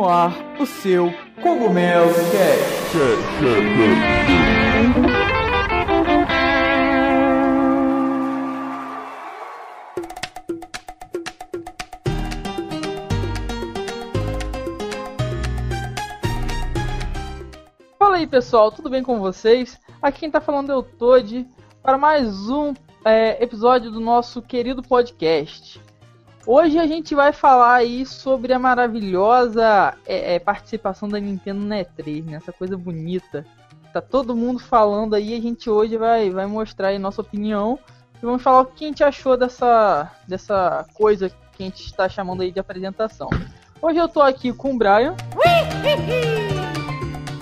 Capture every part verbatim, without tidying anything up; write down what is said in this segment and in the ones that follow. no ar o seu Cogumelo Cast. Fala aí pessoal, tudo bem com vocês? Aqui quem tá falando é o Toad para mais um é, episódio do nosso querido podcast. Hoje a gente vai falar aí sobre a maravilhosa é, é, participação da Nintendo na E três, né? Essa coisa bonita. Tá todo mundo falando aí, a gente hoje vai, vai mostrar aí nossa opinião e vamos falar o que a gente achou dessa, dessa coisa que a gente está chamando aí de apresentação. Hoje eu tô aqui com o Brian.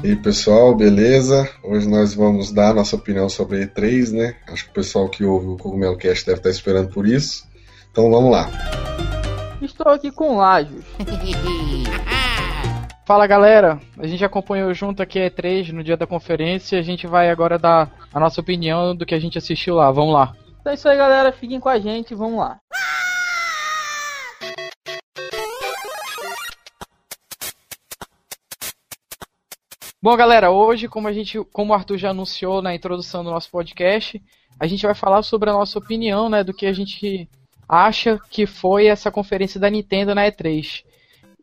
E aí pessoal, beleza? Hoje nós vamos dar nossa opinião sobre a E três, né? Acho que o pessoal que ouve o Cogumelo Cast deve estar esperando por isso. Então vamos lá. Estou aqui com o Lajos. Fala galera, a gente acompanhou junto aqui a E três no dia da conferência. A gente vai agora dar a nossa opinião do que a gente assistiu lá, vamos lá. Então é isso aí galera, fiquem com a gente, vamos lá. Bom galera, hoje como, a gente, como o Arthur já anunciou na introdução do nosso podcast, a gente vai falar sobre a nossa opinião, né, do que a gente acha que foi essa conferência da Nintendo na E três.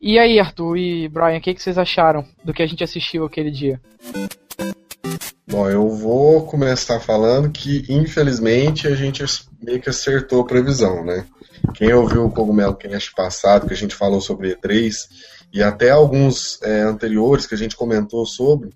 E aí, Arthur e Brian, o que, que vocês acharam do que a gente assistiu aquele dia? Bom, eu vou começar falando que, infelizmente, a gente meio que acertou a previsão, né? Quem ouviu o Cogumelo Cast passado, que a gente falou sobre E três, e até alguns é, anteriores que a gente comentou sobre,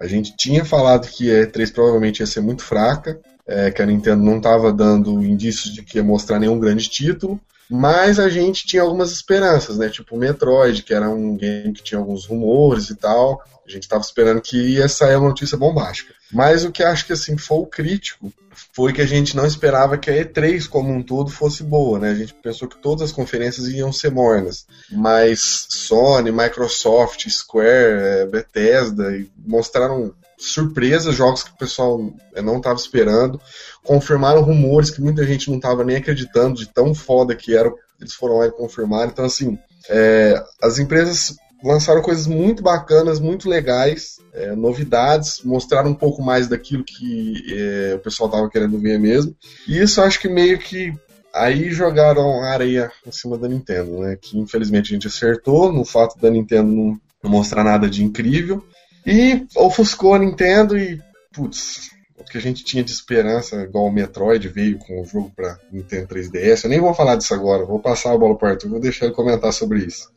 a gente tinha falado que a E três provavelmente ia ser muito fraca, É, que a Nintendo não estava dando indícios de que ia mostrar nenhum grande título, mas a gente tinha algumas esperanças, né? Tipo o Metroid, que era um game que tinha alguns rumores e tal, a gente estava esperando que ia sair uma notícia bombástica. Mas o que acho que assim, foi o crítico foi que a gente não esperava que a E três como um todo fosse boa, né? A gente pensou que todas as conferências iam ser mornas, mas Sony, Microsoft, Square, Bethesda mostraram surpresas, jogos que o pessoal não estava esperando, confirmaram rumores que muita gente não estava nem acreditando de tão foda que era, eles foram lá e confirmaram. Então assim, é, as empresas lançaram coisas muito bacanas, muito legais, é, novidades, mostraram um pouco mais daquilo que é, o pessoal estava querendo ver mesmo, e isso acho que meio que aí jogaram areia em cima da Nintendo, né? Que infelizmente a gente acertou no fato da Nintendo não mostrar nada de incrível, e ofuscou a Nintendo e, putz, o que a gente tinha de esperança, igual o Metroid veio com o jogo pra Nintendo três D S, eu nem vou falar disso agora, vou passar a bola pro Arthur, vou deixar ele comentar sobre isso.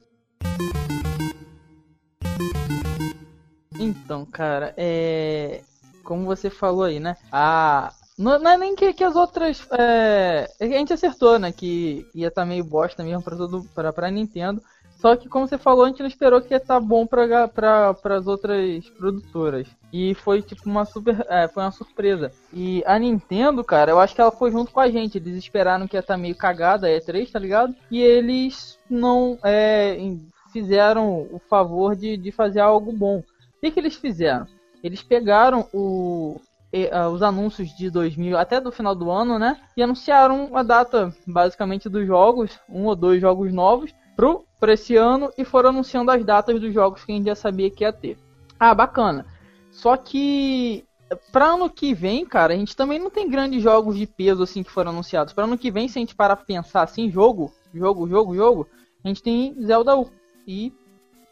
Então, cara, é... como você falou aí, né, a... não, não é nem que, que as outras, é... a gente acertou, né, que ia estar tá meio bosta mesmo pra, todo... pra, pra Nintendo. Só que, como você falou, a gente não esperou que ia estar bom para pra, as outras produtoras. E foi tipo uma super, é, foi uma surpresa. E a Nintendo, cara, eu acho que ela foi junto com a gente. Eles esperaram que ia estar meio cagada, a E três, tá ligado? E eles não é, fizeram o favor de, de fazer algo bom. O que, que eles fizeram? Eles pegaram o... os anúncios de dois mil, até do final do ano, né? E anunciaram a data, basicamente, dos jogos, um ou dois jogos novos, pro, pra esse ano, e foram anunciando as datas dos jogos que a gente já sabia que ia ter. Ah, bacana. Só que, pra ano que vem, cara, a gente também não tem grandes jogos de peso, assim, que foram anunciados. Pra ano que vem, se a gente parar pra pensar, assim, jogo, jogo, jogo, jogo, a gente tem Zelda U. E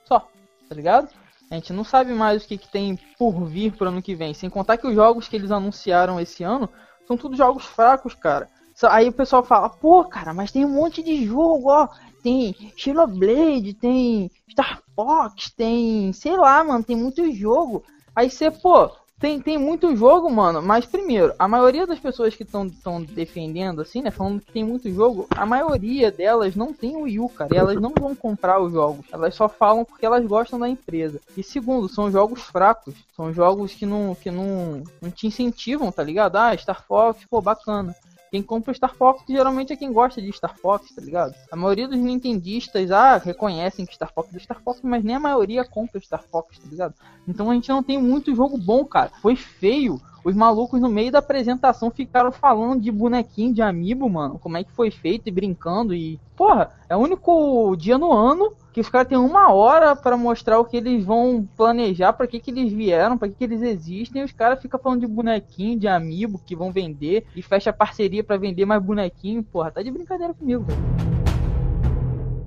só, tá ligado? A gente não sabe mais o que, que tem por vir pro ano que vem. Sem contar que os jogos que eles anunciaram esse ano são tudo jogos fracos, cara. Aí o pessoal fala, pô, cara, mas tem um monte de jogo, ó. Tem Xenoblade, tem Star Fox, tem... sei lá, mano, tem muito jogo. Aí você, pô, tem, tem muito jogo, mano. Mas primeiro, a maioria das pessoas que estão defendendo, assim, né, falando que tem muito jogo, a maioria delas não tem o Wii U, cara. E elas não vão comprar os jogos. Elas só falam porque elas gostam da empresa. E segundo, são jogos fracos. São jogos que não, que não, não te incentivam, tá ligado? Ah, Star Fox, pô, bacana. Quem compra Star Fox geralmente é quem gosta de Star Fox, tá ligado? A maioria dos nintendistas, ah, reconhecem que Star Fox é Star Fox, mas nem a maioria compra Star Fox, tá ligado? Então a gente não tem muito jogo bom, cara. Foi feio. Os malucos no meio da apresentação ficaram falando de bonequinho, de amiibo, mano. Como é que foi feito e brincando e... porra, é o único dia no ano que os caras têm uma hora pra mostrar o que eles vão planejar, pra que que eles vieram, pra que que eles existem, e os caras ficam falando de bonequinho, de amiibo que vão vender, e fecha parceria pra vender mais bonequinho, porra, tá de brincadeira comigo.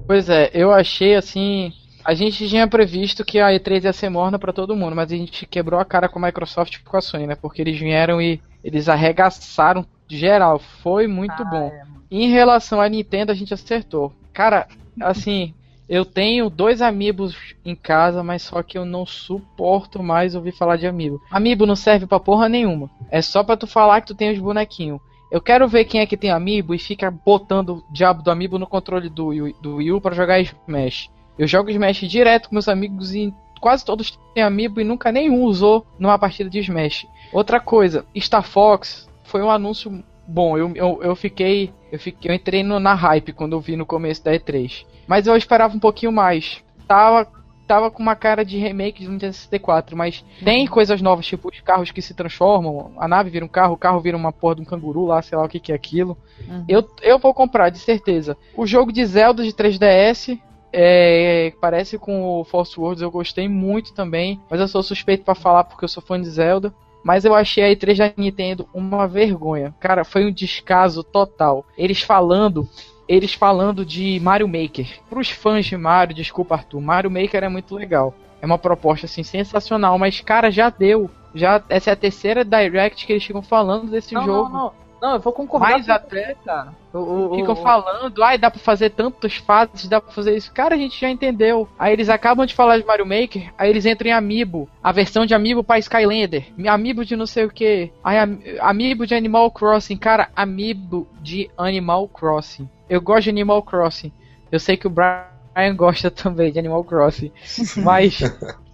Pois é, eu achei assim... A gente tinha previsto que a E três ia ser morna pra todo mundo, mas a gente quebrou a cara com a Microsoft e com a Sony, né? Porque eles vieram e eles arregaçaram de geral. Foi muito ah, bom. É. Em relação à Nintendo, a gente acertou. Cara, assim, eu tenho dois amiibos em casa, mas só que eu não suporto mais ouvir falar de amiibo. Amiibo não serve pra porra nenhuma. É só pra tu falar que tu tem os bonequinhos. Eu quero ver quem é que tem amiibo e fica botando o diabo do amiibo no controle do Wii, do Wii U pra jogar Smash. Eu jogo Smash direto com meus amigos e quase todos têm amiibo e nunca nenhum usou numa partida de Smash. Outra coisa, Star Fox foi um anúncio bom. Eu, eu, eu fiquei. Eu fiquei, eu entrei no, na hype quando eu vi no começo da E três. Mas eu esperava um pouquinho mais. Tava, tava com uma cara de remake de Nintendo sessenta e quatro, mas tem coisas novas, tipo os carros que se transformam, a nave vira um carro, o carro vira uma porra de um canguru lá, sei lá o que, que é aquilo. Uhum. Eu, eu vou comprar, de certeza. O jogo de Zelda de três D S. É, parece com o Force Worlds, eu gostei muito também, mas eu sou suspeito pra falar porque eu sou fã de Zelda, mas eu achei a E três da Nintendo uma vergonha, cara, foi um descaso total, eles falando eles falando de Mario Maker, pros fãs de Mario, desculpa Arthur, Mario Maker é muito legal, é uma proposta assim sensacional, mas cara, já deu, já, essa é a terceira Direct que eles ficam falando desse não, jogo não, não. Não, eu vou concordar. Mas até, cara, o, o, ficam o, falando, ai, ah, dá pra fazer tantas fases, dá pra fazer isso. Cara, a gente já entendeu. Aí eles acabam de falar de Mario Maker, aí eles entram em Amiibo. A versão de Amiibo pra Skylander. Amiibo de não sei o que. Aí Amiibo de Animal Crossing. Cara, Amiibo de Animal Crossing. Eu gosto de Animal Crossing. Eu sei que o Brian gosta também de Animal Crossing. Mas,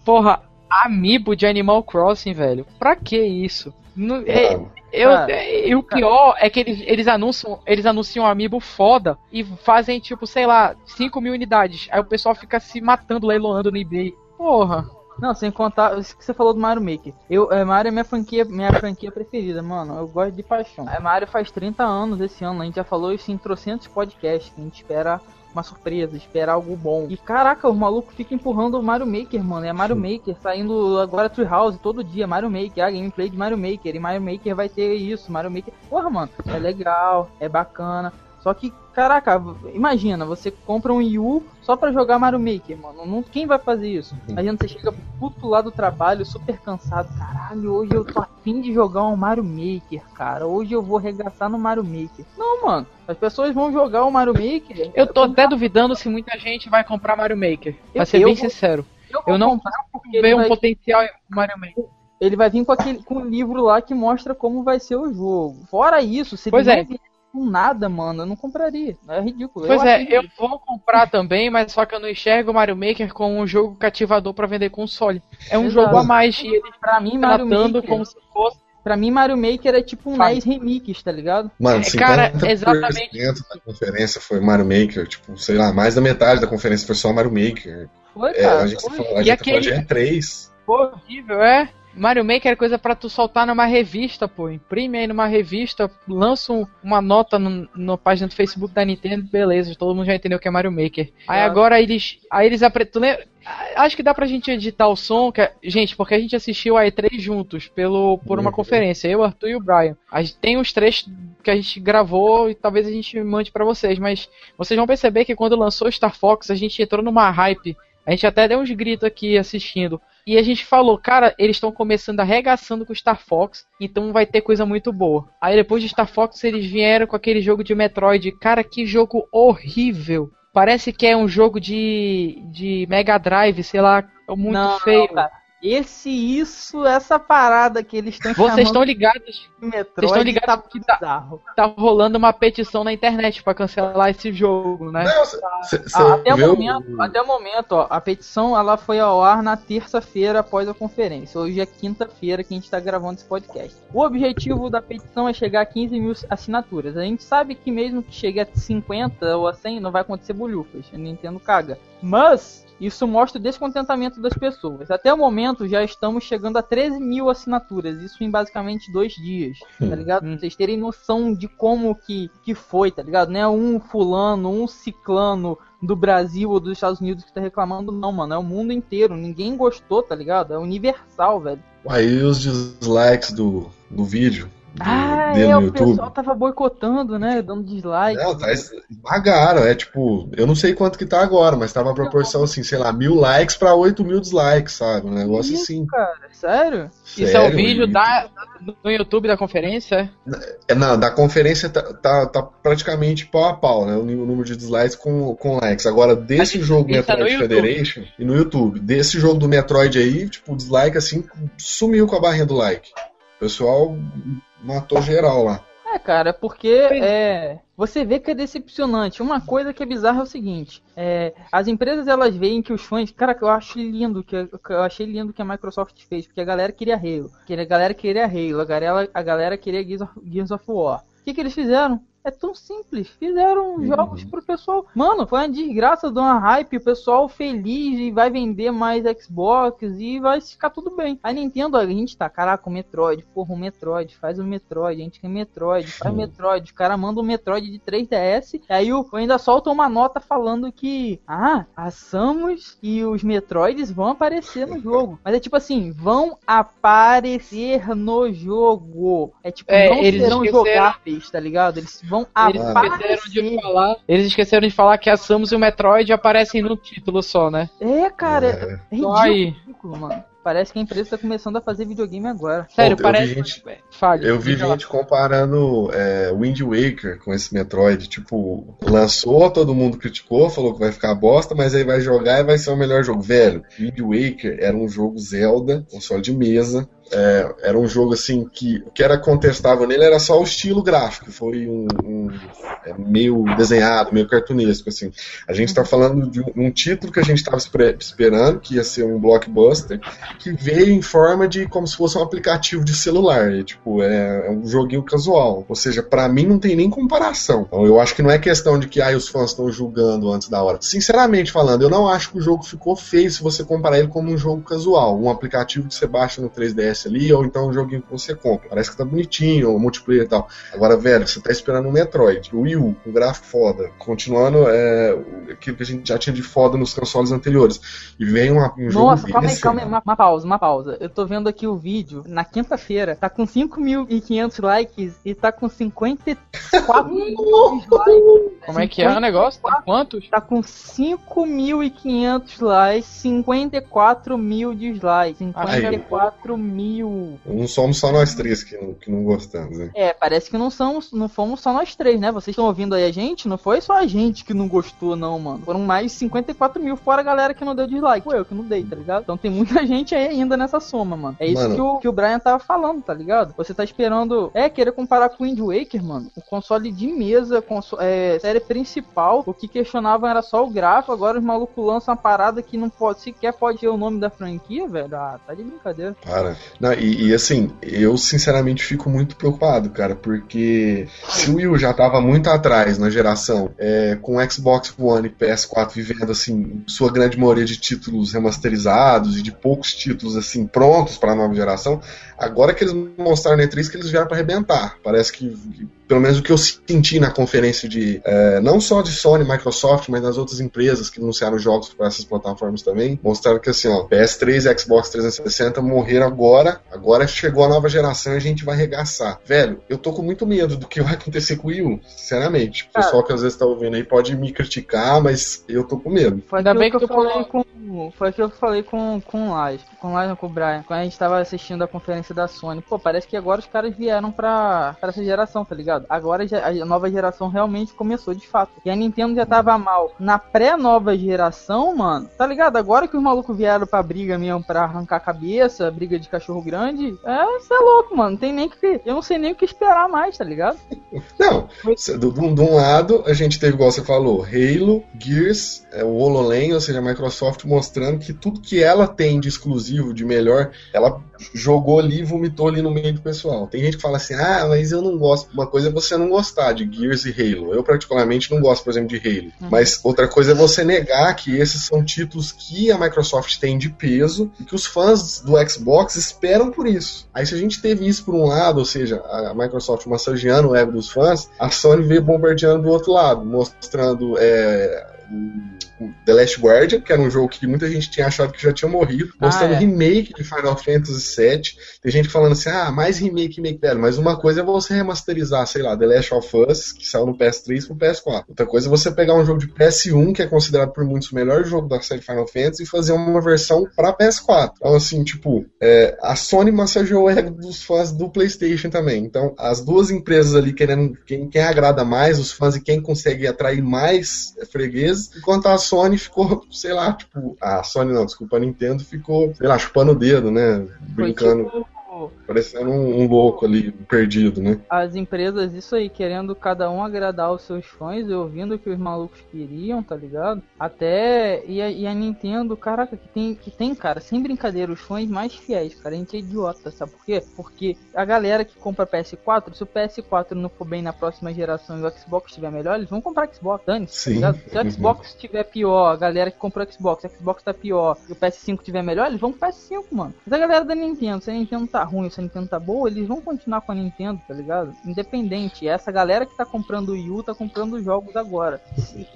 porra, Amiibo de Animal Crossing, velho. Pra que isso? Não, é, eu, é, e o pior é que eles, eles anunciam eles anunciam um amiibo foda e fazem tipo, sei lá, cinco mil unidades. Aí o pessoal fica se matando, leiloando no eBay. Porra. Não, sem contar isso que você falou do Mario Maker. Eu, é, Mario é minha franquia, minha franquia preferida, mano. Eu gosto de paixão. É, Mario faz trinta anos esse ano. A gente já falou isso em trocentos podcasts. A gente espera uma surpresa, esperar algo bom. E caraca, o maluco fica empurrando o Mario Maker, mano. É Mario Maker, saindo agora Treehouse todo dia, Mario Maker, a gameplay de Mario Maker. E Mario Maker vai ter isso, Mario Maker. Porra, mano, é legal, é bacana. Só que, caraca, imagina, você compra um Wii U só pra jogar Mario Maker, mano. Não, quem vai fazer isso? Imagina, você chega puto lá do trabalho, super cansado. Caralho, hoje eu tô afim de jogar um Mario Maker, cara. Hoje eu vou arregaçar no Mario Maker. Não, mano. As pessoas vão jogar o Mario Maker... Eu tô até duvidando se muita gente vai comprar Mario Maker. Pra ser bem sincero. Eu não vejo um potencial em Mario Maker. Ele vai vir com aquele com um livro lá que mostra como vai ser o jogo. Fora isso, se ele... Com nada, mano, eu não compraria. É ridículo. Pois eu é, eu vou comprar também, mas só que eu não enxergo o Mario Maker como um jogo cativador pra vender console. É um Exato. Jogo a mais. E ele pra mim, Mario Maker, como se fosse... Pra mim, Mario Maker é tipo um N E S Remix, tá ligado? Mano, cinquenta por cento Cara, exatamente. Da conferência foi Mario Maker, tipo, sei lá, mais da metade da conferência foi só Mario Maker. Foi, cara. É, a gente foi. Falou, a gente tá falando de E três. Foi horrível, é? Mario Maker é coisa pra tu soltar numa revista, pô. Imprime aí numa revista, lança um, uma nota no, na página do Facebook da Nintendo, beleza, todo mundo já entendeu o que é Mario Maker. Aí ah. agora eles... Aí eles apre... tu lembra? Acho que dá pra gente editar o som, que... gente, porque a gente assistiu a E três juntos, pelo, por uma uhum. conferência, eu, Arthur e o Brian. A gente tem uns trechos que a gente gravou e talvez a gente mande pra vocês, mas vocês vão perceber que quando lançou Star Fox, a gente entrou numa hype, a gente até deu uns gritos aqui assistindo. E a gente falou, cara, eles estão começando arregaçando com Star Fox, então vai ter coisa muito boa. Aí depois de Star Fox eles vieram com aquele jogo de Metroid. Cara, que jogo horrível. Parece que é um jogo de, de Mega Drive, sei lá, muito não, feio. Não, cara. Esse isso, essa parada que eles estão chamando... Vocês estão ligados? Vocês estão ligados que tá, tá rolando uma petição na internet pra cancelar esse jogo, né? Não, cê, cê, cê até, viu? O momento, até o momento, ó, a petição ela foi ao ar na terça-feira após a conferência. Hoje é quinta-feira que a gente tá gravando esse podcast. O objetivo da petição é chegar a quinze mil assinaturas. A gente sabe que mesmo que chegue a cinquenta ou a cem, não vai acontecer bolhufas. A Nintendo caga. Mas... isso mostra o descontentamento das pessoas. Até o momento, já estamos chegando a treze mil assinaturas. Isso em basicamente dois dias, tá ligado? Pra vocês terem noção de como que, que foi, tá ligado? Não é um fulano, um ciclano, do Brasil ou dos Estados Unidos que tá reclamando, não, mano. É o mundo inteiro. Ninguém gostou, tá ligado? É universal, velho. Aí os dislikes do, do vídeo. Do, ah, é, o YouTube. Pessoal tava boicotando, né? Dando dislike. Não, tá esmagaram, é tipo, eu não sei quanto que tá agora, mas tava uma proporção assim, sei lá, mil likes pra oito mil dislikes, sabe? Um negócio isso, assim. Cara, sério? Sério? Isso é o vídeo e... da, do YouTube da conferência? Não, da conferência tá, tá, tá praticamente pau a pau, né? O número de dislikes com, com likes. Agora, desse gente, jogo Metroid Federation e no YouTube, desse jogo do Metroid aí, tipo, o dislike assim sumiu com a barrinha do like. O pessoal. Matou geral lá. É, cara, porque é, você vê que é decepcionante. Uma coisa que é bizarra é o seguinte: é, as empresas elas veem que os fãs, cara, eu acho lindo que eu achei lindo que a Microsoft fez, porque a galera queria Halo, a galera queria Halo, a galera, a galera queria Gears of, Gears of War. O que, que eles fizeram? É tão simples, fizeram uhum. jogos pro pessoal. Mano, foi uma desgraça, deu uma hype, o pessoal feliz e vai vender mais Xbox e vai ficar tudo bem. A Nintendo, a gente tá, caraca, o Metroid, porra, o Metroid, faz o Metroid, a gente quer Metroid, faz o Metroid, o cara manda o Metroid de três D S, aí eu ainda solto uma nota falando que, ah, a Samus e os Metroids vão aparecer no jogo. Mas é tipo assim, vão aparecer no jogo. É tipo, é, não eles serão jogáveis, tá ligado? Eles vão eles esqueceram, de falar, eles esqueceram de falar que a Samus e o Metroid aparecem no título só, né? É, cara, é, é ridículo, mano. Parece que a empresa tá começando a fazer videogame agora. Sério, eu parece... Vi gente, Fale, eu vi gente comparando é, Wind Waker com esse Metroid. Tipo, lançou, todo mundo criticou, falou que vai ficar bosta, mas aí vai jogar e vai ser o melhor jogo. Velho, Wind Waker era um jogo Zelda, console de mesa. É, era um jogo, assim, que o que era contestável nele era só o estilo gráfico. Foi um... um é, meio desenhado, meio cartunesco, assim. A gente tá falando de um, um título que a gente tava esperando, que ia ser um blockbuster... que veio em forma de como se fosse um aplicativo de celular, e, tipo, é, é um joguinho casual, ou seja, pra mim não tem nem comparação. Então eu acho que não é questão de que ah, os fãs estão julgando antes da hora. Sinceramente falando, eu não acho que o jogo ficou feio se você comparar ele como um jogo casual, um aplicativo que você baixa no três D S ali, ou então um joguinho que você compra, parece que tá bonitinho, ou multiplayer e tal. Agora, velho, você tá esperando um Metroid, o Wii U, um gráfico foda, continuando é, aquilo que a gente já tinha de foda nos consoles anteriores, e vem uma, um jogo nossa, calma aí, calma aí, uma Uma pausa, uma pausa. Eu tô vendo aqui o vídeo na quinta-feira, tá com cinco mil e quinhentos likes e tá com cinquenta e quatro likes. Como é que é o negócio? Tá quantos? Tá com cinco mil e quinhentos likes, cinquenta e quatro mil dislikes. cinquenta e quatro mil. Não somos só nós três que não, que não gostamos, né? É, parece que não, são, não fomos só nós três, né? Vocês estão ouvindo aí a gente? Não foi só a gente que não gostou, não, mano. Foram mais cinquenta e quatro mil, fora a galera que não deu dislike. Foi eu que não dei, tá ligado? Então tem muita gente aí ainda nessa soma, mano. É isso mano. Que, o, que o Brian tava falando, tá ligado? Você tá esperando... É, querer comparar com o Wind Waker, mano. O console de mesa, conso... é, série principal, o que questionavam era só o gráfico, agora os malucos lançam uma parada que não pode, sequer pode ter o nome da franquia, velho. Ah, tá de brincadeira. Para. Não, e, e assim, eu sinceramente fico muito preocupado, cara, porque se o Wii U já tava muito atrás na geração, é, com o Xbox One e P S quatro vivendo, assim, sua grande maioria de títulos remasterizados e de poucos títulos assim prontos para a nova geração, agora que eles mostraram na E três que eles vieram para arrebentar. Parece que, pelo menos o que eu senti na conferência de, é, não só de Sony, Microsoft, mas das outras empresas que anunciaram jogos para essas plataformas também, mostraram que assim, ó, P S três e Xbox trezentos e sessenta morreram agora, agora chegou a nova geração e a gente vai arregaçar. Velho, eu tô com muito medo do que vai acontecer com o Wii U, sinceramente. O pessoal que às vezes tá ouvindo aí pode me criticar, mas eu tô com medo. Foi ainda bem que eu falei com Foi aquilo que eu falei com, com o Lázaro, com o Lázaro, com o Brian, quando a gente tava assistindo a conferência da Sony. Pô, parece que agora os caras vieram pra, pra essa geração, tá ligado? Agora a nova geração realmente começou de fato. E a Nintendo já tava mal na pré-nova geração, mano, tá ligado? Agora que os malucos vieram pra briga mesmo, pra arrancar a cabeça, briga de cachorro grande, é, cê é louco, mano. Não tem nem que, eu não sei nem o que esperar mais, tá ligado? Não, de um lado a gente teve, igual você falou, Halo, Gears, é, o HoloLens, ou seja, a Microsoft mostrando que tudo que ela tem de exclusivo, de melhor, ela jogou ali e vomitou ali no meio do pessoal. Tem gente que fala assim, ah, mas eu não gosto. Uma coisa é você não gostar de Gears e Halo. Eu particularmente não gosto, por exemplo, de Halo. Uhum. Mas outra coisa é você negar que esses são títulos que a Microsoft tem de peso e que os fãs do Xbox esperam por isso. Aí se a gente teve isso por um lado, ou seja, a Microsoft massageando o ego dos fãs, a Sony veio bombardeando do outro lado, mostrando... É, o The Last Guardian, que era um jogo que muita gente tinha achado que já tinha morrido, mostrando ah, é. remake de Final Fantasy sete. Tem gente falando assim, ah, mais remake, remake velho, mas uma coisa é você remasterizar, sei lá, The Last of Us, que saiu no P S três pro P S quatro. Outra coisa é você pegar um jogo de P S um, que é considerado por muitos o melhor jogo da série Final Fantasy, e fazer uma versão pra P S quatro. Então, assim, tipo, é, a Sony massageou o ego dos fãs do PlayStation também. Então, as duas empresas ali querendo quem, quem agrada mais os fãs e quem consegue atrair mais fregueses, enquanto a Sony ficou, sei lá, tipo, a Sony não, desculpa, a Nintendo ficou, sei lá, chupando o dedo, né? Brincando. Parecendo um, um louco ali, perdido, né? As empresas, isso aí, querendo cada um agradar os seus fãs e ouvindo o que os malucos queriam, tá ligado? Até, e a, e a Nintendo, caraca, que tem, que tem, cara, sem brincadeira, os fãs mais fiéis, cara, a gente é idiota, sabe por quê? Porque a galera que compra P S quatro, se o P S quatro não for bem na próxima geração e o Xbox estiver melhor, eles vão comprar Xbox, dane-se, sim, tá ligado? Se o Xbox estiver pior, a galera que compra Xbox, o Xbox tá pior, e o P S cinco estiver melhor, eles vão pro P S cinco, mano. Mas a galera da Nintendo, se a Nintendo tá ruim, se a Nintendo tá boa, eles vão continuar com a Nintendo, tá ligado? Independente. Essa galera que tá comprando o Wii U tá comprando os jogos agora.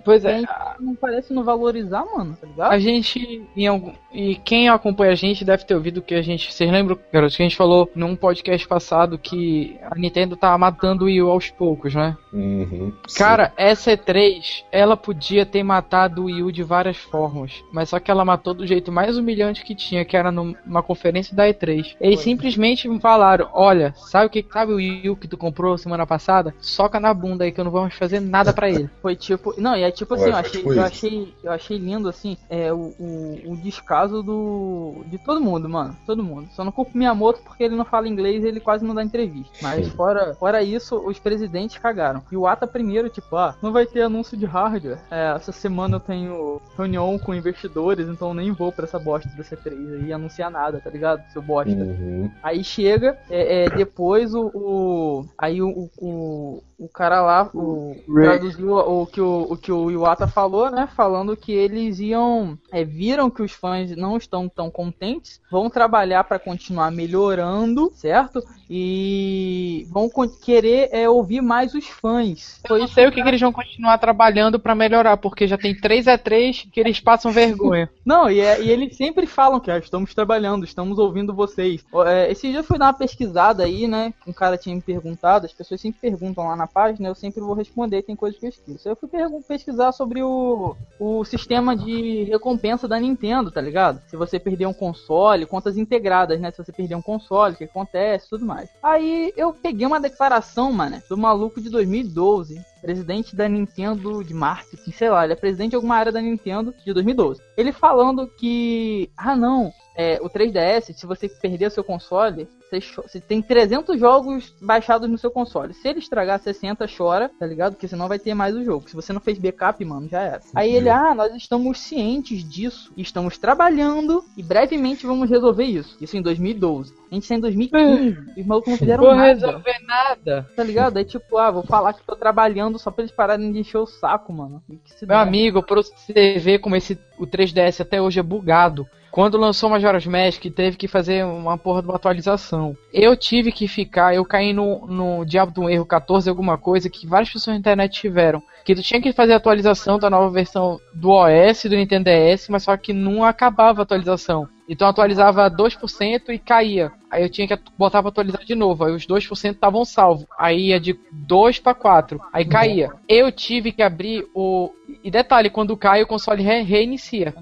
Pois é. A... Não parece não valorizar, mano, tá ligado? A gente, em algum... e quem acompanha a gente deve ter ouvido que a gente... Vocês lembram, garotos, que a gente falou num podcast passado que a Nintendo tá matando o Wii U aos poucos, né? Uhum, cara, sim. Essa E três, ela podia ter matado o Wii U de várias formas, mas só que ela matou do jeito mais humilhante que tinha, que era numa conferência da E três. Eles simplesmente falaram, olha, sabe o que sabe o Wii U que tu comprou semana passada? Soca na bunda aí que eu não vou mais fazer nada pra ele. Foi tipo, não, e é tipo assim, Ué, eu, achei, eu, achei, eu achei lindo assim, é, o, o, o descaso do de todo mundo, mano, todo mundo. Só não culpo o Miyamoto porque ele não fala inglês e ele quase não dá entrevista. Mas fora, fora isso, os presidentes cagaram. E o Iwata primeiro, tipo, ah, não vai ter anúncio de hardware. É, essa semana eu tenho reunião com investidores, então nem vou pra essa bosta do C três aí anunciar nada, tá ligado? Seu bosta. Uhum. Aí chega, é, é, depois o, o aí o, o, o cara lá o, traduziu o, o, que o, o que o Iwata falou, né? Falando que eles iam, é, viram que os fãs não estão tão contentes, vão trabalhar pra continuar melhorando, certo? E vão querer é, ouvir mais os fãs. Eu não sei o que, que eles vão continuar trabalhando pra melhorar, porque já tem três a três que eles passam vergonha. Não, e, é, e eles sempre falam que ah, estamos trabalhando, estamos ouvindo vocês. É, Esse dia eu fui dar uma pesquisada aí, né? Um cara tinha me perguntado, as pessoas sempre perguntam lá na página, eu sempre vou responder, tem coisas que eu esqueço. Eu fui pesquisar sobre o, o sistema de recompensa da Nintendo, tá ligado? Se você perder um console, contas integradas, né? Se você perder um console, o que acontece, tudo mais. Aí eu peguei uma declaração, mano, do maluco de dois mil e doze, presidente da Nintendo de marketing, sei lá, ele é presidente de alguma área da Nintendo de dois mil e doze. Ele falando que, ah não, é, o três D S, se você perder o seu console, você, você tem trezentos jogos baixados no seu console. Se ele estragar sessenta, chora, tá ligado? Porque senão vai ter mais o jogo. Se você não fez backup, mano, já era. Aí ele, ah, nós estamos cientes disso, estamos trabalhando e brevemente vamos resolver isso. Isso em dois mil e doze. A gente tá em dois mil e quinze, os malucos não fizeram nada. Não vou resolver nada. Tá ligado? Aí tipo, ah, vou falar que tô trabalhando só pra eles pararem de encher o saco, mano. Meu der. Amigo, pra você ver como esse, o três D S até hoje é bugado. Quando lançou Majora's Mask, teve que fazer uma porra de uma atualização. Eu tive que ficar, eu caí no, no diabo de um erro quatorze, alguma coisa, que várias pessoas na internet tiveram. Que tu tinha que fazer a atualização da nova versão do O S, do Nintendo D S, mas só que não acabava a atualização. Então atualizava dois por cento e caía. Aí eu tinha que botar pra atualizar de novo. Aí os dois por cento estavam salvos. Aí ia de dois pra quatro. Aí caía. Eu tive que abrir o... E detalhe, quando cai o console re- reinicia.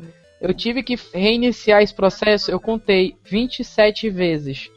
Eu tive que reiniciar esse processo, eu contei vinte e sete vezes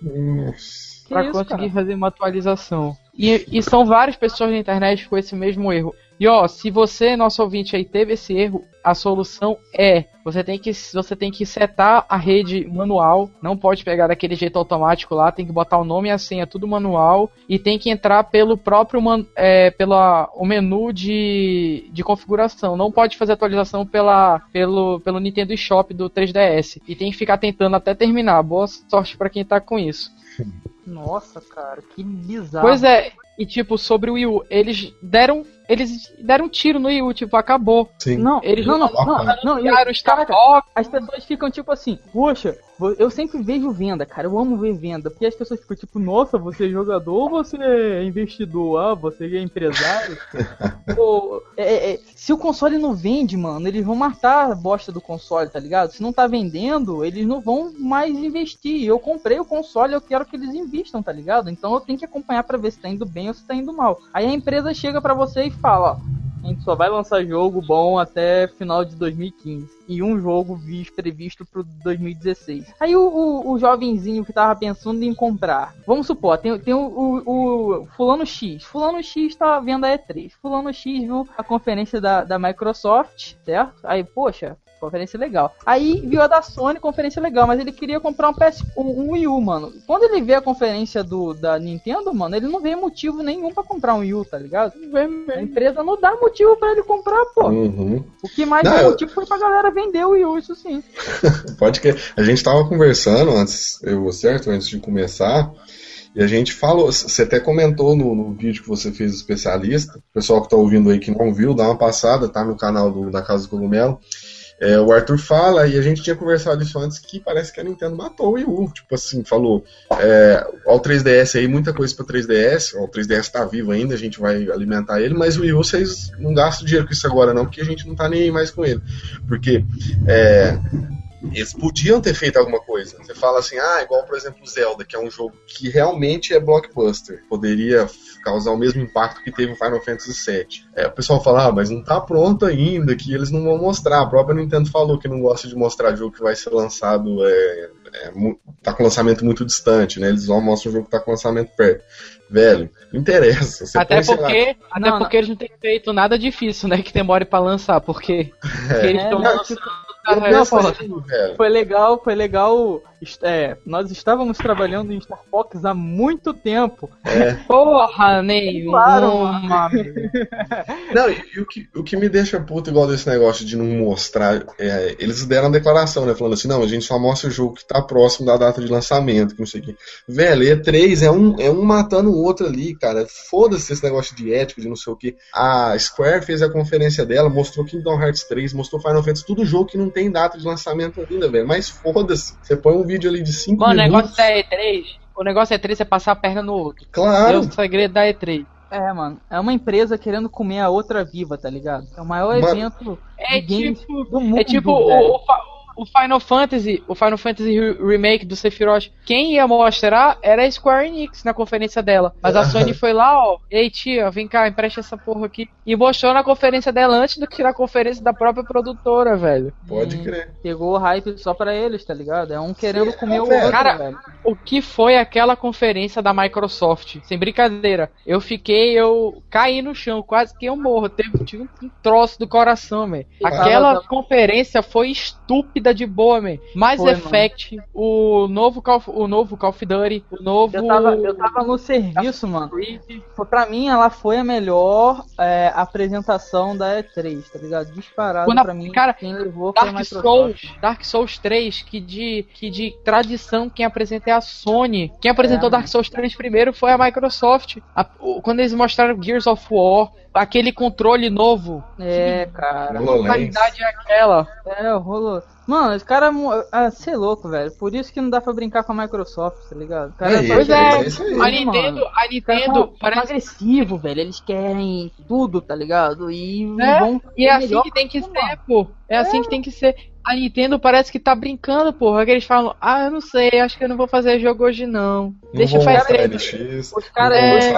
para conseguir cara? fazer uma atualização. E, e são várias pessoas na internet com esse mesmo erro. E ó, se você, nosso ouvinte aí, teve esse erro, a solução é, você tem que, você tem que setar a rede manual, não pode pegar daquele jeito automático lá, tem que botar o nome e a senha, tudo manual, e tem que entrar pelo próprio, é, pela, o menu de, de configuração, não pode fazer atualização pela, pelo, pelo Nintendo eShop do três D S, e tem que ficar tentando até terminar, boa sorte pra quem tá com isso. Nossa, cara, que bizarro. Pois é, e tipo, sobre o Wii U, eles deram eles deram um tiro no Wii U, tipo, acabou. Sim. Não, eles não, não, não, não, não Star Fox. As pessoas ficam tipo assim, poxa, eu sempre vejo venda, cara, eu amo ver venda, porque as pessoas ficam tipo, nossa, você é jogador ou você é investidor, ah, você é empresário? Pô, é, é, se o console não vende, mano, eles vão matar a bosta do console, tá ligado? Se não tá vendendo, eles não vão mais investir. Eu comprei o console, eu quero que eles invistam, tá ligado? Então eu tenho que acompanhar pra ver se tá indo bem ou se tá indo mal. Aí a empresa chega pra você e fala, ó, a gente só vai lançar jogo bom até final de dois mil e quinze. E um jogo visto, previsto pro dois mil e dezesseis. Aí o, o, o jovenzinho que tava pensando em comprar, vamos supor, tem, tem o, o, o fulano X. Fulano X tá vendo a E três. Fulano X viu a conferência da, da Microsoft, certo? Aí, poxa, conferência legal. Aí viu a da Sony, conferência legal, mas ele queria comprar um P S, um, um Wii U, mano. Quando ele vê a conferência do, da Nintendo, mano, ele não vê motivo nenhum pra comprar um Wii U, tá ligado? A empresa não dá motivo pra ele comprar, pô. Uhum. O que mais não, deu eu... motivo foi pra galera vender o Wii U, isso sim. Pode que... A gente tava conversando antes, eu, certo? Antes de começar... E a gente falou, você até comentou no, no vídeo que você fez especialista, o pessoal que tá ouvindo aí que não viu, dá uma passada, tá no canal do, da Casa do Cogumelo. É, o Arthur fala, e a gente tinha conversado isso antes, que parece que a Nintendo matou o Wii U. Tipo assim, falou, é, ao três D S aí, muita coisa pra três D S, ó, o três D S tá vivo ainda, a gente vai alimentar ele, mas o Wii U vocês não gastam dinheiro com isso agora não, porque a gente não tá nem aí mais com ele. Porque... É, eles podiam ter feito alguma coisa. Você fala assim, ah, igual por exemplo o Zelda, que é um jogo que realmente é blockbuster, poderia causar o mesmo impacto que teve o Final Fantasy sete. É, o pessoal fala, ah, mas não tá pronto ainda, que eles não vão mostrar. A própria Nintendo falou que não gosta de mostrar jogo que vai ser lançado, é, é, tá com lançamento muito distante, né? Eles só mostram o jogo que tá com lançamento perto. Velho, não interessa. Você até porque, até não, porque não. Eles não têm feito nada difícil, né? Que demore pra lançar, porque, é. porque eles estão é, lançando... Tipo... Não, foi, foi legal, foi legal. É, nós estávamos trabalhando em Star Fox há muito tempo. É. Porra, Ney! Claro, não, e, e o, que, o que me deixa puto igual desse negócio de não mostrar. É, eles deram a declaração, né? Falando assim, não, a gente só mostra o jogo que tá próximo da data de lançamento, que não sei o quê. Velho, E três é um, é um matando o outro ali, cara. Foda-se esse negócio de ética, de não sei o quê. A Square fez a conferência dela, mostrou Kingdom Hearts três, mostrou Final Fantasy, tudo jogo que não tem data de lançamento ainda, velho. Mas foda-se. Você põe um vídeo ali de cinco mano, minutos. Mano, o negócio da E três, o negócio da E três é passar a perna no outro. Claro. É o segredo da E três. É, mano. É uma empresa querendo comer a outra viva, tá ligado? É o maior mano, evento é de games tipo, do mundo. É tipo o, o, o Final Fantasy, o Final Fantasy Remake do Sephiroth. Quem ia mostrar era a Square Enix na conferência dela. Mas a Sony foi lá, ó. Ei, tia, vem cá, empresta essa porra aqui. E mostrou na conferência dela antes do que na conferência da própria produtora, velho. Pode crer. Pegou o hype só pra eles, tá ligado? É um querendo Sim, comer é, o outro, cara, velho. O que foi aquela conferência da Microsoft? Sem brincadeira. Eu fiquei, eu caí no chão, quase que eu morro. Teve, tive um troço do coração, velho. Aquela ah, conferência foi estúpida de boa, man. Mass Effect, mano. o novo Call o novo Call of Duty, o novo... Eu tava, eu tava no serviço, mano. Pra mim, ela foi a melhor é, apresentação da E três, tá ligado? Disparado quando a, pra mim. Cara, quem levou Dark foi a Microsoft. Souls, Dark Souls três, que de, que de tradição, quem apresenta é a Sony. Quem apresentou é, Dark Souls três primeiro foi a Microsoft. A, quando eles mostraram Gears of War, aquele controle novo. É, cara. A qualidade é aquela. É, rolou... Mano, esse cara é ser louco, velho. Por isso que não dá pra brincar com a Microsoft, tá ligado? Cara, é, pois é, é, é, é, é, a Nintendo, a Nintendo parece agressivo, velho. Eles querem tudo, tá ligado? E é, vão e é assim que tem que ser, pô. É assim que tem que ser. A Nintendo parece que tá brincando, porra. Que eles falam, ah, eu não sei, acho que eu não vou fazer jogo hoje, não. não Deixa eu fazer N X, os caras é...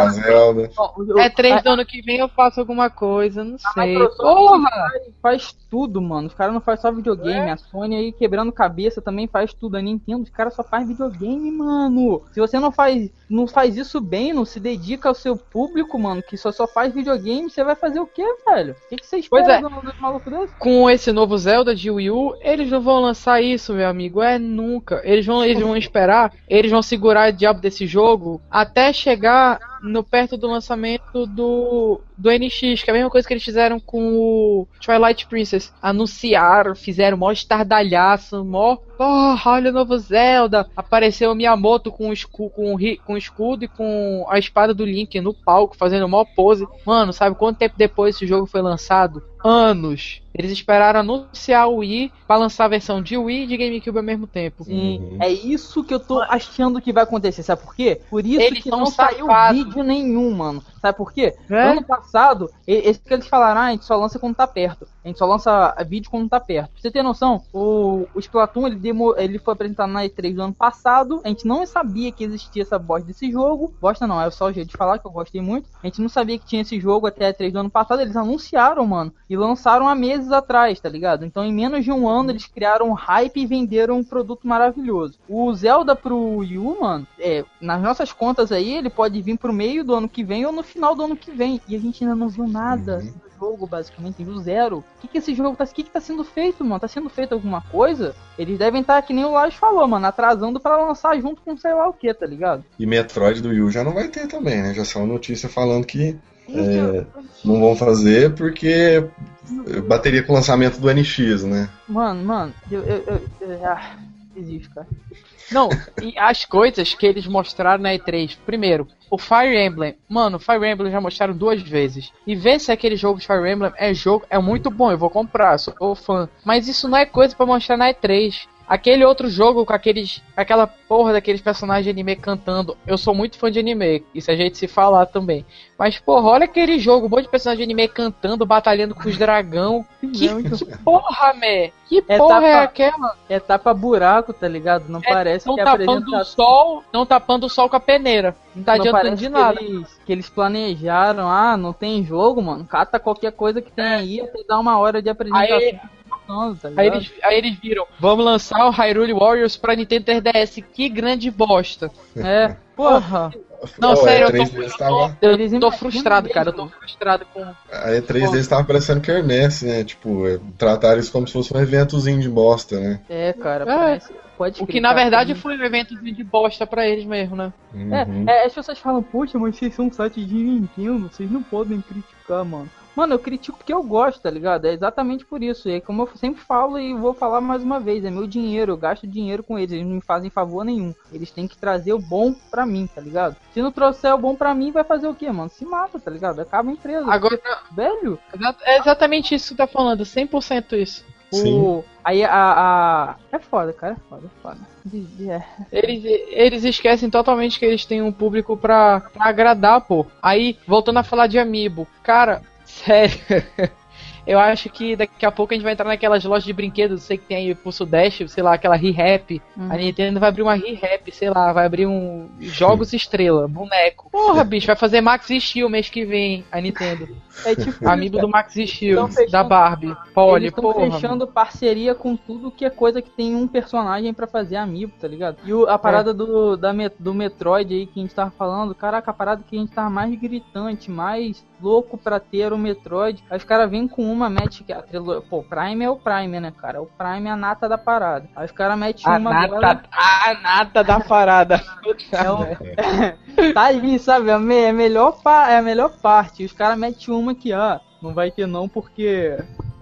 é três do ano que vem eu faço alguma coisa, não a sei. Porra! Faz tudo, mano. Os caras não fazem só videogame. É? A Sony aí quebrando cabeça também faz tudo. A Nintendo, os caras só fazem videogame, mano. Se você não faz, não faz isso bem, não se dedica ao seu público, mano, que só, só faz videogame, você vai fazer o quê, velho? O que você espera é. do, do maluco desse? Com esse novo Zelda de Wii U, eles não vão lançar isso, meu amigo. É nunca. Eles vão, eles vão esperar. Eles vão segurar o diabo desse jogo até chegar no, perto do lançamento do, do N X, que é a mesma coisa que eles fizeram com o Twilight Princess. Anunciaram, fizeram mó estardalhaço, mó... Oh, olha o novo Zelda. Apareceu o Miyamoto com o, escu- com, o ri- com o escudo e com a espada do Link no palco, fazendo mó pose. Mano, sabe quanto tempo depois esse jogo foi lançado? Anos. Eles esperaram anunciar o Wii pra lançar a versão de Wii e de GameCube ao mesmo tempo. Sim. É isso que eu tô achando que vai acontecer, sabe por quê? Por isso eles que não saiu vídeo nenhum, mano. Sabe por quê? É? Ano passado, esse que eles falaram, ah, a gente só lança quando tá perto. A gente só lança vídeo quando tá perto. Pra você ter noção, o, o Splatoon, ele, demo, ele foi apresentado na E três do ano passado. A gente não sabia que existia essa bosta desse jogo. Bosta não, é só o jeito de falar, que eu gostei muito. A gente não sabia que tinha esse jogo até a E três do ano passado. Eles anunciaram, mano. E lançaram há meses atrás, tá ligado? Então, em menos de um ano, eles criaram um hype e venderam um produto maravilhoso. O Zelda pro Wii U, mano, é, nas nossas contas aí, ele pode vir pro meio do ano que vem ou no final do ano que vem. E a gente ainda não viu nada. Uhum. Jogo, basicamente, do zero. O que que esse jogo tá, que que tá sendo feito, mano? Tá sendo feito alguma coisa? Eles devem estar, tá, que nem o Lars falou, mano, atrasando pra lançar junto com sei lá o que, tá ligado? E Metroid do Wii U já não vai ter também, né? Já saiu notícia falando que é, não vão fazer porque bateria com o lançamento do N X, né? Mano, mano, eu... eu, eu, eu ah, desisto, cara. Não, e as coisas que eles mostraram na E três, primeiro, o Fire Emblem. Mano, o Fire Emblem já mostraram duas vezes. E ver se aquele jogo de Fire Emblem é jogo, é muito bom, eu vou comprar, sou fã. Mas isso não é coisa pra mostrar na E três. Aquele outro jogo com aqueles, aquela porra daqueles personagens de anime cantando. Eu sou muito fã de anime, isso a gente se falar também. Mas, porra, olha aquele jogo, um monte de personagem de anime cantando, batalhando com os dragão. Que, que porra, mé? Que porra é, tapa, é aquela? É tapa buraco, tá ligado? Não é, parece não que é tapando o sol, não tapando o sol com a peneira. Não tá não adiantando de nada. Que eles, que eles planejaram, ah, não tem jogo, mano. Cata qualquer coisa que tem aí, até dar uma hora de apresentação. Aí... Nossa, aí, eles, aí eles viram, vamos lançar o Hyrule Warriors pra Nintendo três D S, que grande bosta. É, porra. Não, oh, sério, eu tô, eu, tava... eu, tô, eu tô frustrado, cara, eu tô frustrado com... A E três deles tava parecendo Kermesse, né, tipo, é, trataram isso como se fosse um eventozinho de bosta, né. É, cara, parece... É. O que na verdade foi um evento de bosta pra eles mesmo, né? Uhum. É, é, as pessoas falam, poxa, mas vocês são um site de Nintendo, vocês não podem criticar, mano. Mano, eu critico porque eu gosto, tá ligado? É exatamente por isso. E como eu sempre falo e vou falar mais uma vez, é meu dinheiro, eu gasto dinheiro com eles, eles não me fazem favor nenhum. Eles têm que trazer o bom pra mim, tá ligado? Se não trouxer o bom pra mim, vai fazer o quê, mano? Se mata, tá ligado? Acaba a empresa. Agora, velho... É exatamente isso que tá falando, cem por cento isso. O... Aí a, a... É foda, cara, é foda, é foda. Yeah. Eles, eles esquecem totalmente que eles têm um público pra, pra agradar, pô. Aí, voltando a falar de Amiibo, cara, sério... Eu acho que daqui a pouco a gente vai entrar naquelas lojas de brinquedos, sei que tem aí pro Sudeste, sei lá, aquela ReHap. Hum. A Nintendo vai abrir uma ReHap, sei lá, vai abrir um Jogos Estrela, boneco. Porra, bicho, vai fazer Max e Steel mês que vem, a Nintendo. É tipo Amiibo do Max e Steel, fechando, da Barbie. Poli, eles estão fechando parceria com tudo que é coisa que tem um personagem pra fazer Amiibo, tá ligado? E o, a parada é. do, da, do Metroid aí que a gente tava falando, caraca, a parada que a gente tava mais gritante, mais louco pra ter o Metroid. Aí os caras vêm com uma Uma match que a trilogia. Pô, Prime é o Prime, né, cara? O Prime é a nata da parada. Aí os caras metem uma nata, agora... A nata da parada. Então, é, tá ali, sabe? É a, me- a melhor pa- é a melhor parte. Os caras metem uma que, ah, não vai ter não porque.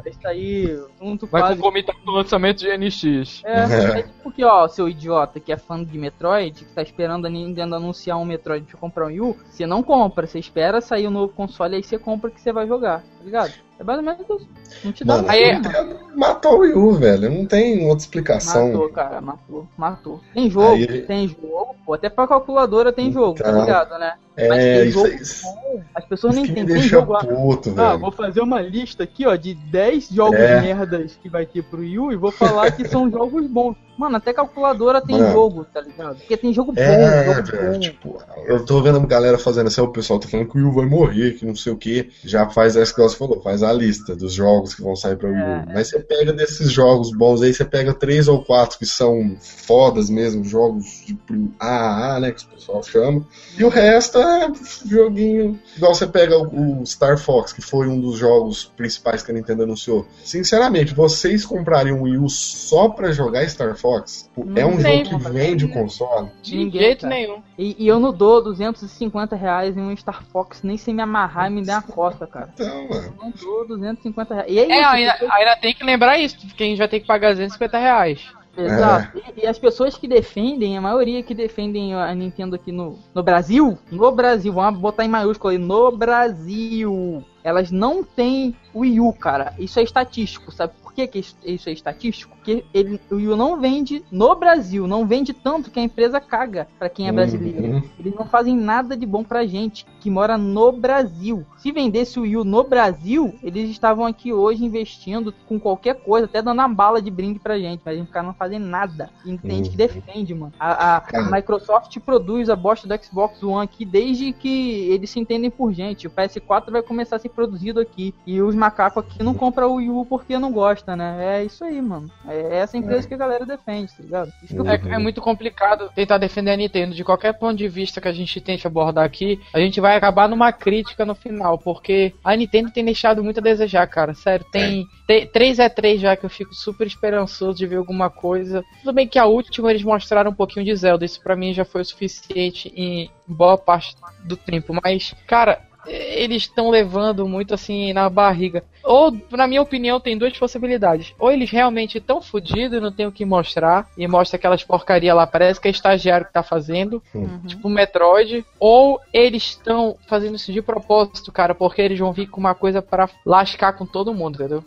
Está aí junto vai quase... concomitar com o lançamento de N X. É, é tipo que, ó, seu idiota que é fã de Metroid, que tá esperando a Nintendo anunciar um Metroid pra comprar um Wii U, você não compra, você espera sair um novo console, aí você compra que você vai jogar, tá ligado? É basicamente isso. Não te dá. Mano, aí, Nintendo matou o Wii U, velho, não tem outra explicação. Matou, cara, matou, matou. Tem jogo, aí... tem jogo, pô, até pra calculadora tem jogo, então... tá ligado, né? É, mas tem jogo isso, bom, as pessoas isso nem entendem. Tem jogo puto, ah, velho. Vou fazer uma lista aqui, ó, de dez jogos é. merdas que vai ter pro Wii U e vou falar que são jogos bons. Mano, até calculadora tem mano, jogo, tá ligado? Porque tem jogo é, bom, jogo velho, bom. Tipo, eu tô vendo a galera fazendo isso, assim, o pessoal tá falando que o Wii U vai morrer, que não sei o que. Já faz essa que você falou, faz a lista dos jogos que vão sair pra Wii U. É, mas você pega desses jogos bons aí, você pega três ou quatro que são fodas mesmo, jogos de A A, né, que o pessoal chama. E o resto é joguinho... Igual você pega o Star Fox, que foi um dos jogos principais que a Nintendo anunciou. Sinceramente, vocês comprariam o Wii U só pra jogar Star Fox? Fox é um jogo que vende o console? De jeito nenhum. E, e eu não dou duzentos e cinquenta reais em um Star Fox nem sem me amarrar e me dar a costa, cara. Então, mano. Não dou duzentos e cinquenta reais. E aí, é, ainda, eu... ainda tem que lembrar isso, porque a gente vai ter que pagar duzentos e cinquenta reais. Exato. É. E, e as pessoas que defendem, a maioria que defendem a Nintendo aqui no, no Brasil, no Brasil, vamos botar em maiúsculo aí, no Brasil, elas não têm o Wii U, cara. Isso é estatístico, sabe? Que isso é estatístico, que ele, o Wii U não vende no Brasil, não vende tanto que a empresa caga pra quem é brasileiro. Uhum. Eles não fazem nada de bom pra gente que mora no Brasil. Se vendesse o Wii U no Brasil, eles estavam aqui hoje investindo com qualquer coisa, até dando uma bala de brinde pra gente, mas os caras não fazem nada. E tem gente que defende, mano. A, a, a Microsoft produz a bosta do Xbox One aqui desde que eles se entendem por gente. O P S quatro vai começar a ser produzido aqui e os macacos aqui não compram o Wii U porque não gostam. Né? É isso aí, mano. É essa empresa é. que a galera defende, tá ligado? Isso que eu... é, é muito complicado tentar defender a Nintendo. De qualquer ponto de vista que a gente tente abordar aqui, a gente vai acabar numa crítica no final, porque a Nintendo tem deixado muito a desejar, cara. Sério, tem três a três já que eu fico super esperançoso de ver alguma coisa. Tudo bem que a última eles mostraram um pouquinho de Zelda. Isso pra mim já foi o suficiente em boa parte do tempo. Mas, cara... eles estão levando muito assim na barriga. Ou, na minha opinião, tem duas possibilidades. Ou eles realmente estão fodidos e não tem o que mostrar, e mostra aquelas porcaria lá, parece que é estagiário que tá fazendo, uhum. tipo Metroid. Ou eles estão fazendo isso de propósito, cara, porque eles vão vir com uma coisa pra lascar com todo mundo, entendeu?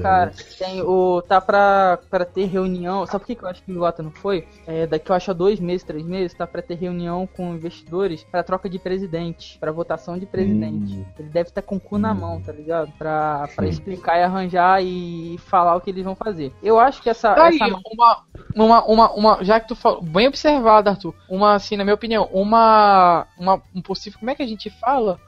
Cara, tem o. Tá pra, pra ter reunião. Sabe por que, que eu acho que o Iwata não foi? É, daqui eu acho a dois meses, três meses, tá pra ter reunião com investidores pra troca de presidente, pra votação de presidente. Hum. Ele deve estar tá com o cu na mão, tá ligado? Pra, pra explicar e arranjar e falar o que eles vão fazer. Eu acho que essa. Tá essa... aí, uma, uma, uma, uma. Já que tu falou. Bem observado, Arthur. Uma, assim, na minha opinião, uma. uma um possível. Como é que a gente fala?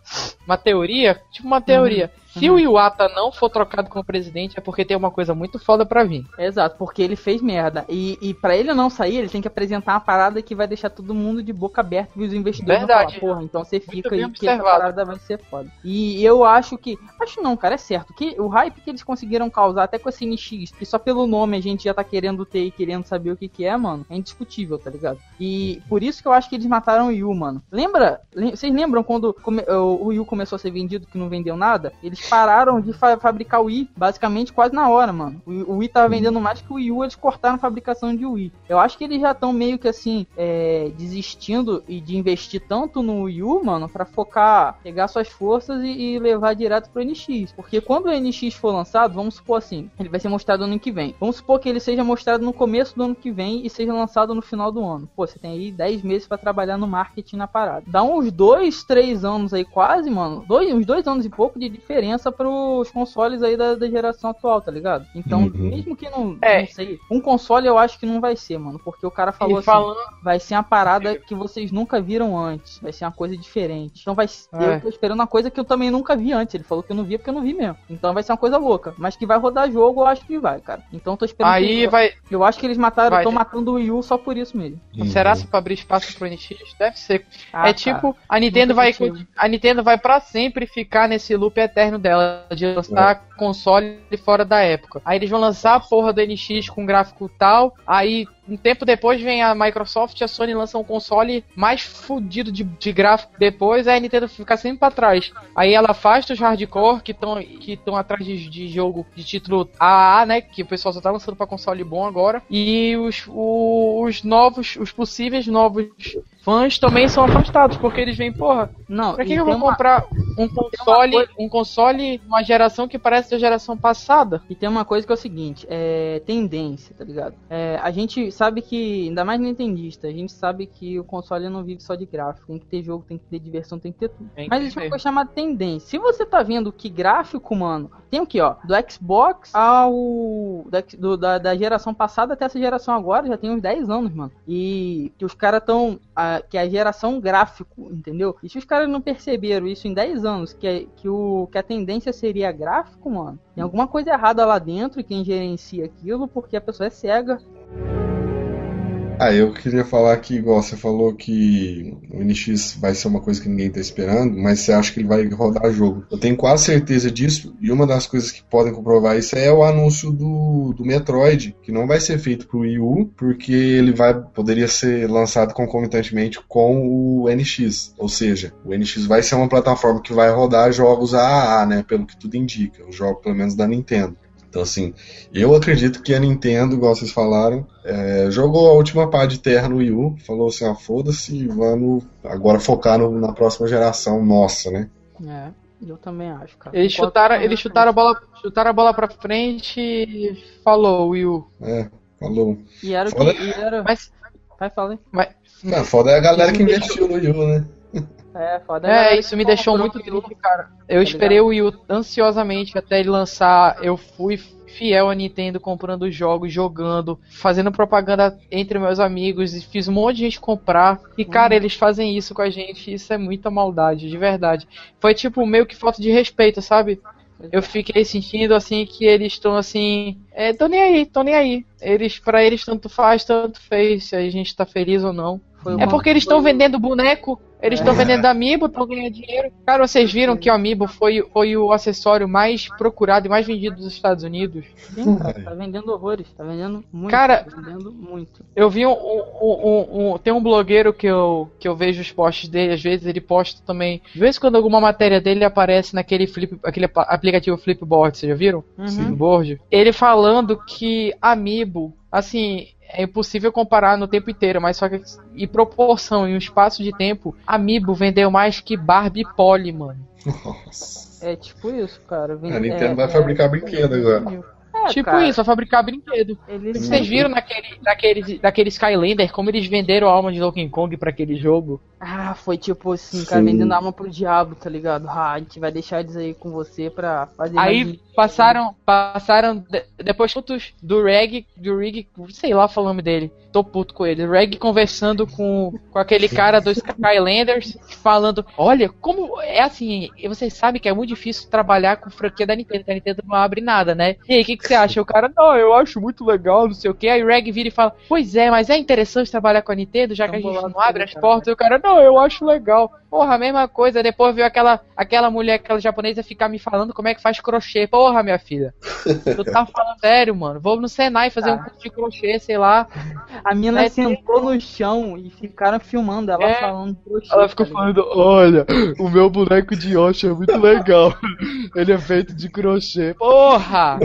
Uma teoria? Tipo uma teoria. Hum. Se uhum. o Iwata não for trocado como presidente, é porque tem uma coisa muito foda pra vir. Exato, porque ele fez merda. E, e pra ele não sair, ele tem que apresentar uma parada que vai deixar todo mundo de boca aberta e os investidores vão falar, porra, então você fica aí que essa parada vai ser foda. E eu acho que... Acho não, cara, é certo. Que o hype que eles conseguiram causar até com a N X, que só pelo nome a gente já tá querendo ter e querendo saber o que que é, mano, é indiscutível, tá ligado? E por isso que eu acho que eles mataram o Yu, mano. Lembra? Vocês lembram quando come, o Yu começou a ser vendido que não vendeu nada? Eles pararam de fa- fabricar o Wii, basicamente quase na hora, mano. O, o Wii tava vendendo mais que o Wii U, eles cortaram a fabricação de Wii. Eu acho que eles já estão meio que assim, é, desistindo e de investir tanto no Wii U, mano, pra focar, pegar suas forças e, e levar direto pro N X. Porque quando o N X for lançado, vamos supor assim, ele vai ser mostrado ano que vem. Vamos supor que ele seja mostrado no começo do ano que vem e seja lançado no final do ano. Pô, você tem aí dez meses pra trabalhar no marketing na parada. Dá uns dois, três anos aí quase, mano. Dois, uns dois anos e pouco de diferença para os consoles aí da, da geração atual, tá ligado? Então, uhum. mesmo que não, é. não sei, um console eu acho que não vai ser, mano, porque o cara falou Ele assim, falou... vai ser uma parada que vocês nunca viram antes, vai ser uma coisa diferente. Então vai ser, é. eu tô esperando uma coisa que eu também nunca vi antes, ele falou que eu não via porque eu não vi mesmo. Então vai ser uma coisa louca, mas que vai rodar jogo, eu acho que vai, cara. Então tô esperando. Aí eu... vai... eu acho que eles mataram, estão matando o Wii U só por isso mesmo. Uhum. Será se pra abrir espaço pro N X? Deve ser. Ah, é tipo, a Nintendo, vai, a Nintendo vai pra sempre ficar nesse loop eterno dela, de lançar é. console fora da época. Aí eles vão lançar a porra do N X com gráfico tal, aí um tempo depois vem a Microsoft e a Sony lançam um console mais fudido de, de gráfico depois, aí a Nintendo fica sempre pra trás. Aí ela afasta os hardcore que estão que estão atrás de, de jogo de título A A, né, que o pessoal só tá lançando pra console bom agora, e os, os, os novos, os possíveis novos fãs também são afastados, porque eles vêm, porra, não, pra que eu vou uma... comprar um console, coisa... um console, uma geração que parece da geração passada? E tem uma coisa que é o seguinte, é tendência, tá ligado? É, a gente sabe que, ainda mais nintendista, a gente sabe que o console não vive só de gráfico, tem que ter jogo, tem que ter diversão, tem que ter tudo. Tem Mas isso é uma coisa chamada tendência. Se você tá vendo que gráfico, mano, tem o que, ó, do Xbox ao... Da, do, da, da geração passada até essa geração agora, já tem uns dez anos, mano. E que os caras tão... que é a geração gráfico, entendeu? E se os caras não perceberam isso em dez anos, que, é, que, o, que a tendência seria gráfico, mano, tem alguma coisa errada lá dentro e quem gerencia aquilo, porque a pessoa é cega. Ah, eu queria falar que, igual você falou que o N X vai ser uma coisa que ninguém tá esperando, mas você acha que ele vai rodar jogo. Eu tenho quase certeza disso, e uma das coisas que podem comprovar isso é o anúncio do, do Metroid, que não vai ser feito pro Wii U, porque ele vai, poderia ser lançado concomitantemente com o N X. Ou seja, o N X vai ser uma plataforma que vai rodar jogos A A A, né, pelo que tudo indica, o jogo pelo menos da Nintendo. Então, assim, eu acredito que a Nintendo, igual vocês falaram, é, jogou a última pá de terra no Wii U, falou assim, ah, foda-se, vamos agora focar no, na próxima geração nossa, né? É, eu também acho, cara. Eles chutaram, eles chutaram, a, bola, chutaram a bola pra frente e falou, Wii U. É, falou. E era o que... E era... Mas... Vai, fala, hein? Mas... Não, foda é a galera que investiu no Wii U, né? É, foda. É, isso me deixou muito triste, cara. Eu esperei o Wii U ansiosamente até ele lançar. Eu fui fiel à Nintendo, comprando jogos, jogando, fazendo propaganda entre meus amigos, e fiz um monte de gente comprar. E, cara, eles fazem isso com a gente. Isso é muita maldade, de verdade. Foi tipo meio que falta de respeito, sabe? Eu fiquei sentindo assim que eles estão assim, é, tô nem aí, tô nem aí. Eles, pra eles tanto faz, tanto fez, se a gente tá feliz ou não. É porque eles estão vendendo boneco, eles estão é. vendendo Amiibo, estão ganhando dinheiro. Cara, vocês viram que o Amiibo foi, foi o acessório mais procurado e mais vendido dos Estados Unidos? Sim, cara, tá vendendo horrores, tá vendendo muito. Cara, tá vendendo muito. Eu vi um, um, um, um... Tem um blogueiro que eu, que eu vejo os posts dele, às vezes ele posta também. De vez em quando alguma matéria dele aparece naquele flip, aquele aplicativo Flipboard, vocês já viram? Uhum. Flipboard. Ele falando que Amiibo, assim... É impossível comparar no tempo inteiro, mas só que em proporção, em um espaço de tempo, Amiibo vendeu mais que Barbie Poly, mano. Nossa. É tipo isso, cara. Vende... A Nintendo é, vai é, fabricar é, brinquedo agora. É, tipo cara. isso, vai fabricar brinquedo. Eles... Vocês viram naquele, naquele, naquele Skylander como eles venderam a alma de Donkey Kong pra aquele jogo? Ah, foi tipo assim, cara, Sim. vendendo a alma pro diabo, tá ligado? Ah, a gente vai deixar eles aí com você pra fazer... Aí mais... passaram, passaram de, depois juntos do Reg, do Rig, sei lá falar o nome dele, tô puto com ele, Reg conversando com, com aquele cara dos Skylanders, falando, olha, como, é assim, vocês sabem que é muito difícil trabalhar com franquia da Nintendo, a Nintendo não abre nada, né? E aí, o que, que você acha? O cara, não, eu acho muito legal, não sei o que, aí o Reg vira e fala, pois é, mas é interessante trabalhar com a Nintendo, já que a gente não abre as portas, e o cara, não, eu acho legal. Porra, a mesma coisa. Depois viu aquela, aquela mulher, aquela japonesa ficar me falando como é que faz crochê. Porra, minha filha. Tu tá falando sério, mano. Vou no Senai fazer ah. um curso de crochê, sei lá. A mina é, sentou no chão e ficaram filmando ela é, falando crochê. Ela ficou falando, olha, o meu boneco de Yoshi é muito legal. Ele é feito de crochê. Porra!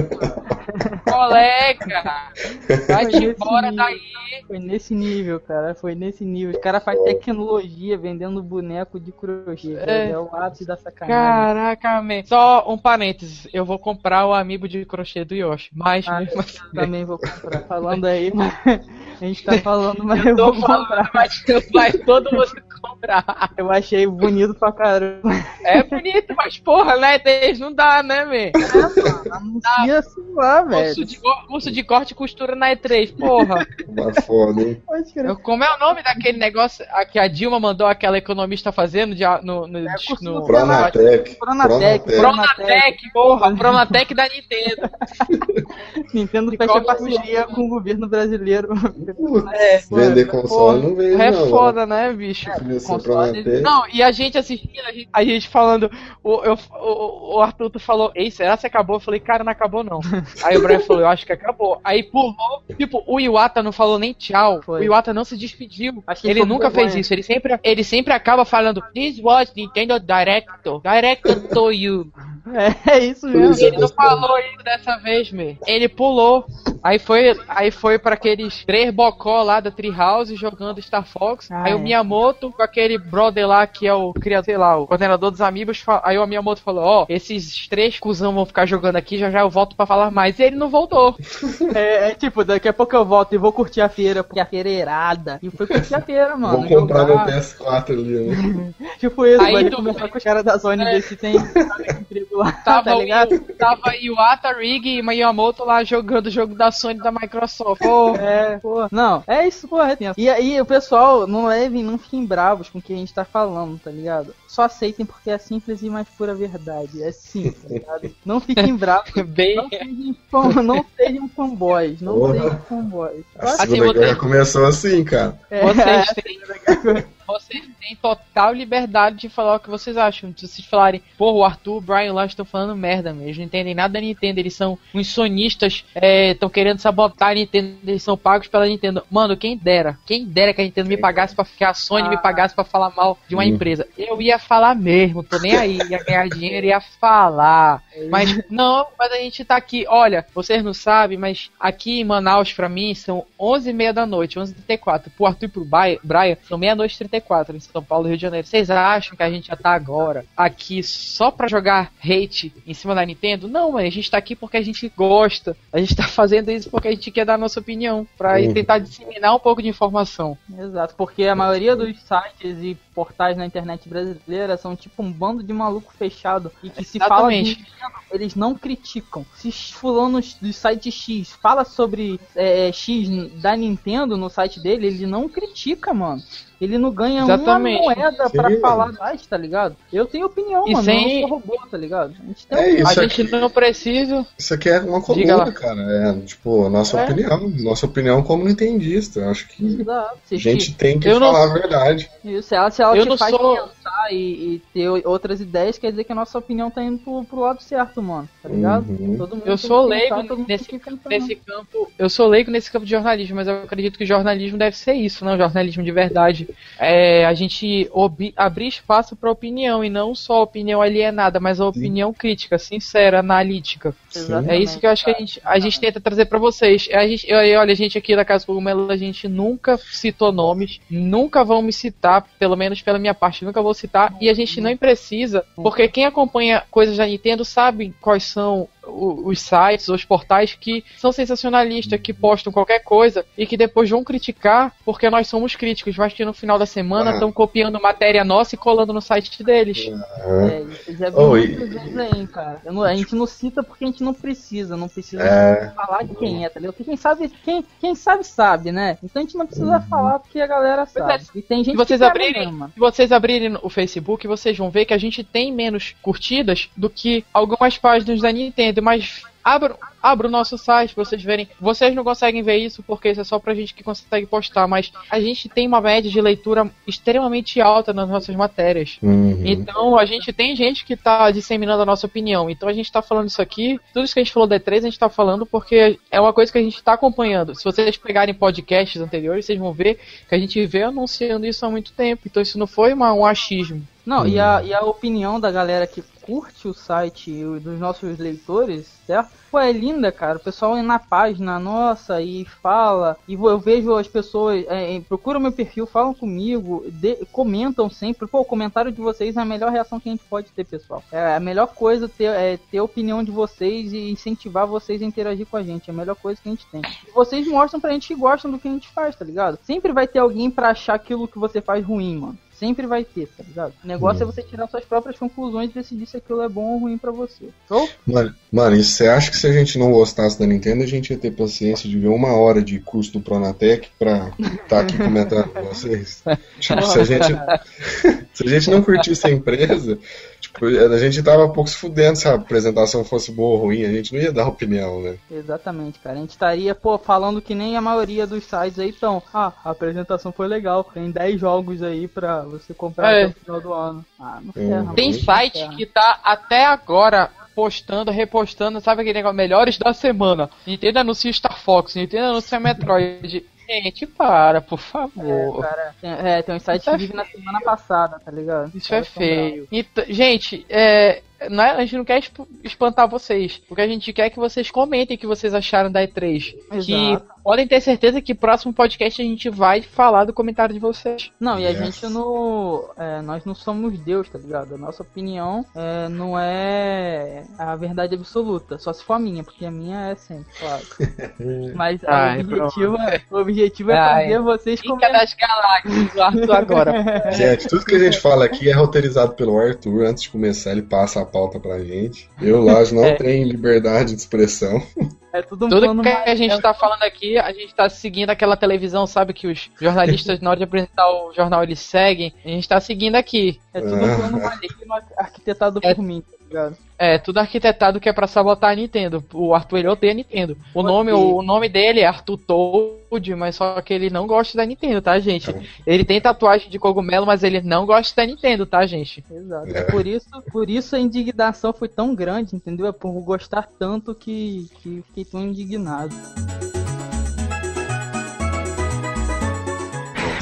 Colega! Vai te embora nível, daí. Foi nesse nível, cara. Foi nesse nível. Os caras fazem tecnologia vendendo boneco de crochê. É, é o ápice da sacanagem. Caraca, man. Só um parênteses. Eu vou comprar o Amiibo de crochê do Yoshi. Mas ah, mesmo assim. Também vou comprar. Falando aí, mas... a gente tá falando, mas eu, eu vou falando, comprar. Mas vai todo mundo comprar. Eu achei bonito pra caramba. É bonito, mas porra, né? Não dá, né, man? É, não dá. Assim lá, velho. Curso de corte e costura na E três, porra. Mas foda, hein? Como é o nome daquele negócio que a Dilma mandou aquela economista fazendo de, no, no, é, no, no Pronatec. Pronatec, Pronatec, porra, Pronatec da Nintendo. Nintendo fecha parceria com o governo brasileiro. É, vender console porra, não veio. É não, foda, né, bicho? É, console, não, e a gente assistindo, a gente, a gente falando, o, eu, o, o Arthur falou, ei, será que acabou? Eu falei, cara, não acabou não. Aí o Brian falou, eu acho que acabou. Aí pulou, tipo, o Iwata não falou nem tchau. Foi. O Iwata não se despediu. Ele nunca fez isso, ele sempre Ele sempre acaba falando This was Nintendo Direct Direct to you. É isso mesmo. Ele não falou isso dessa vez, meu. Ele pulou. Aí foi, aí foi pra aqueles três bocó lá da Treehouse jogando Star Fox. Ah, aí é. o Miyamoto com aquele brother lá que é o criador, sei lá, o coordenador dos amigos. Aí o Miyamoto falou, ó, oh, esses três cuzão vão ficar jogando aqui, já já eu volto pra falar mais. E ele não voltou. É, é tipo, daqui a pouco eu volto e vou curtir a feira, porque a feira é irada. E foi curtir a feira, mano. Vou comprar meu P S quatro ali, né? Tipo isso, aí, mas tu... começar com os caras da Sony é. desse tem... Tava, tá ligado? O, tava Iwata, Rig e Miyamoto lá jogando o jogo da Sony e da Microsoft. Porra. É, porra. Não, é isso, porra. E aí, o pessoal, não levem, não fiquem bravos com o que a gente tá falando, tá ligado? Só aceitem porque é simples e mais pura verdade. É simples, tá ligado? Não fiquem bravos. Bem... Não, sejam fan, não sejam fanboys. Não porra. sejam fanboys. A Segunda assim, Guerra vocês... começou assim, cara. É, vocês têm... Vocês têm total liberdade de falar o que vocês acham. Se vocês falarem, porra, o Arthur, o Brian lá estão falando merda mesmo, eles não entendem nada da Nintendo, eles são uns sonistas, estão é, querendo sabotar a Nintendo, eles são pagos pela Nintendo. Mano, quem dera, quem dera que a Nintendo me pagasse pra ficar, a Sony ah. me pagasse pra falar mal de uma hum. empresa. Eu ia falar mesmo, tô nem aí, ia ganhar dinheiro, ia falar. Mas não, mas a gente tá aqui, olha, vocês não sabem, mas aqui em Manaus, pra mim, são onze e meia da noite, onze e trinta e quatro, pro Arthur e pro Brian, são meia-noite e trinta e quatro. Em São Paulo, Rio de Janeiro. Vocês acham que a gente já tá agora aqui só pra jogar hate em cima da Nintendo? Não, mas a gente tá aqui porque a gente gosta. A gente tá fazendo isso porque a gente quer dar a nossa opinião, pra uhum. tentar disseminar um pouco de informação. Exato, porque a maioria dos sites e portais na internet brasileira são tipo um bando de maluco fechado e que se fala de Nintendo, eles não criticam. Se fulano do site X fala sobre é, X da Nintendo no site dele, ele não critica, mano. Ele não ganha Exatamente. uma moeda pra Sim. falar mais, tá ligado? Eu tenho opinião, e mano, sem... eu não sou robô, tá ligado? A gente, tem... é isso, a gente aqui... não precisa... Isso aqui é uma coluna, cara, é, tipo, nossa é. opinião, nossa opinião como nintendista, eu acho que Exato. a gente tem que eu falar não... a verdade. Isso, se ela, se ela eu te faz sou... pensar e, e ter outras ideias, quer dizer que a nossa opinião tá indo pro, pro lado certo, mano, tá ligado? Uhum. Todo mundo eu sou leigo pensar, nesse, nesse campo, eu sou leigo nesse campo de jornalismo, mas eu acredito que jornalismo deve ser isso, não, jornalismo de verdade. É, a gente ob- abrir espaço para opinião e não só opinião alienada, mas a opinião Sim. crítica, sincera, analítica. Exatamente. É isso que eu acho que a gente, a gente tenta trazer para vocês. A gente, eu, olha, a gente aqui da Casa do Cogumelo, a gente nunca citou nomes, nunca vão me citar, pelo menos pela minha parte, nunca vou citar. E a gente não precisa, porque quem acompanha coisas da Nintendo sabe quais são os sites, os portais que são sensacionalistas, que postam qualquer coisa e que depois vão criticar porque nós somos críticos, mas que no final da semana estão ah. copiando matéria nossa e colando no site deles. Uhum. É, já vi oh, muitos vezes aí, cara. Eu não, a gente não cita porque a gente não precisa, não precisa é... falar de quem é, tá ligado? Porque quem sabe, quem, quem sabe, sabe, né? Então a gente não precisa uhum. falar porque a galera sabe. E tem gente vocês que abrirem, se vocês abrirem o Facebook, vocês vão ver que a gente tem menos curtidas do que algumas páginas da Nintendo. Mas abra, abra o nosso site pra vocês verem. Vocês não conseguem ver isso porque isso é só pra gente que consegue postar, mas a gente tem uma média de leitura extremamente alta nas nossas matérias. Uhum. Então a gente tem gente que tá disseminando a nossa opinião. Então a gente tá falando isso aqui, tudo isso que a gente falou da E três a gente tá falando porque é uma coisa que a gente tá acompanhando. Se vocês pegarem podcasts anteriores, vocês vão ver que a gente vem anunciando isso há muito tempo. Então isso não foi uma, um achismo. Não, uhum. e, a, e a opinião da galera que curte o site e dos nossos leitores, certo? Pô, é linda, cara. O pessoal é na página nossa e fala. E eu vejo as pessoas, é, procuram meu perfil, falam comigo, de, comentam sempre. Pô, o comentário de vocês é a melhor reação que a gente pode ter, pessoal. É a melhor coisa ter, é, ter a opinião de vocês e incentivar vocês a interagir com a gente. É a melhor coisa que a gente tem. E vocês mostram pra gente que gostam do que a gente faz, tá ligado? Sempre vai ter alguém pra achar aquilo que você faz ruim, mano. Sempre vai ter, tá ligado? O negócio hum. é você tirar suas próprias conclusões e decidir se aquilo é bom ou ruim pra você. Show? Mano, mano, e você acha que se a gente não gostasse da Nintendo, a gente ia ter paciência de ver uma hora de curso do Pronatec pra estar aqui comentando com vocês? Tipo, se a gente, se a gente não curtisse a empresa, tipo, a gente tava pouco se fudendo se a apresentação fosse boa ou ruim, a gente não ia dar opinião, né? Exatamente, cara. A gente estaria, pô, falando que nem a maioria dos sites aí estão. Ah, a apresentação foi legal, tem dez jogos aí pra você comprar é. até o final do ano. Ah, não ferra, tem site ferra. que tá até agora postando, repostando, sabe aquele negócio? Melhores da semana. Nintendo anuncia Star Fox, Nintendo anuncia Metroid. Gente, para, por favor. É, cara, tem, é, tem um site isso que é vive feio. na semana passada, tá ligado? Isso cara, é feio. E, gente, é... Não é, a gente não quer espantar vocês. O que a gente quer é que vocês comentem o que vocês acharam da E três. Exato. Que podem ter certeza que próximo podcast a gente vai falar do comentário de vocês. Não, e a yes. gente não... É, nós não somos Deus, tá ligado? A nossa opinião é, não é a verdade absoluta. Só se for a minha, porque a minha é sempre, claro. Mas Ai, o, objetivo é, o objetivo é Ai, fazer vocês comentarem. Das galáxias do Arthur agora. Gente, tudo que a gente fala aqui é roteirizado pelo Arthur. Antes de começar, ele passa a a pauta pra gente. Eu, Lázaro, não é. tenho liberdade de expressão. É tudo um Tudo plano que mais... a gente tá falando aqui, a gente tá seguindo aquela televisão, sabe, que os jornalistas, na hora de apresentar o jornal, eles seguem. A gente tá seguindo aqui. É tudo um plano maligno arquitetado é. por mim, tá ligado? É, tudo arquitetado que é pra sabotar a Nintendo. O Arthur, ele odeia a Nintendo. O nome, o nome dele é Arthur Toad, mas só que ele não gosta da Nintendo, tá, gente? É. Ele tem tatuagem de cogumelo, mas ele não gosta da Nintendo, tá, gente? Exato. É. Por isso, por isso a indignação foi tão grande, entendeu? É por gostar tanto que, que fiquei tão indignado.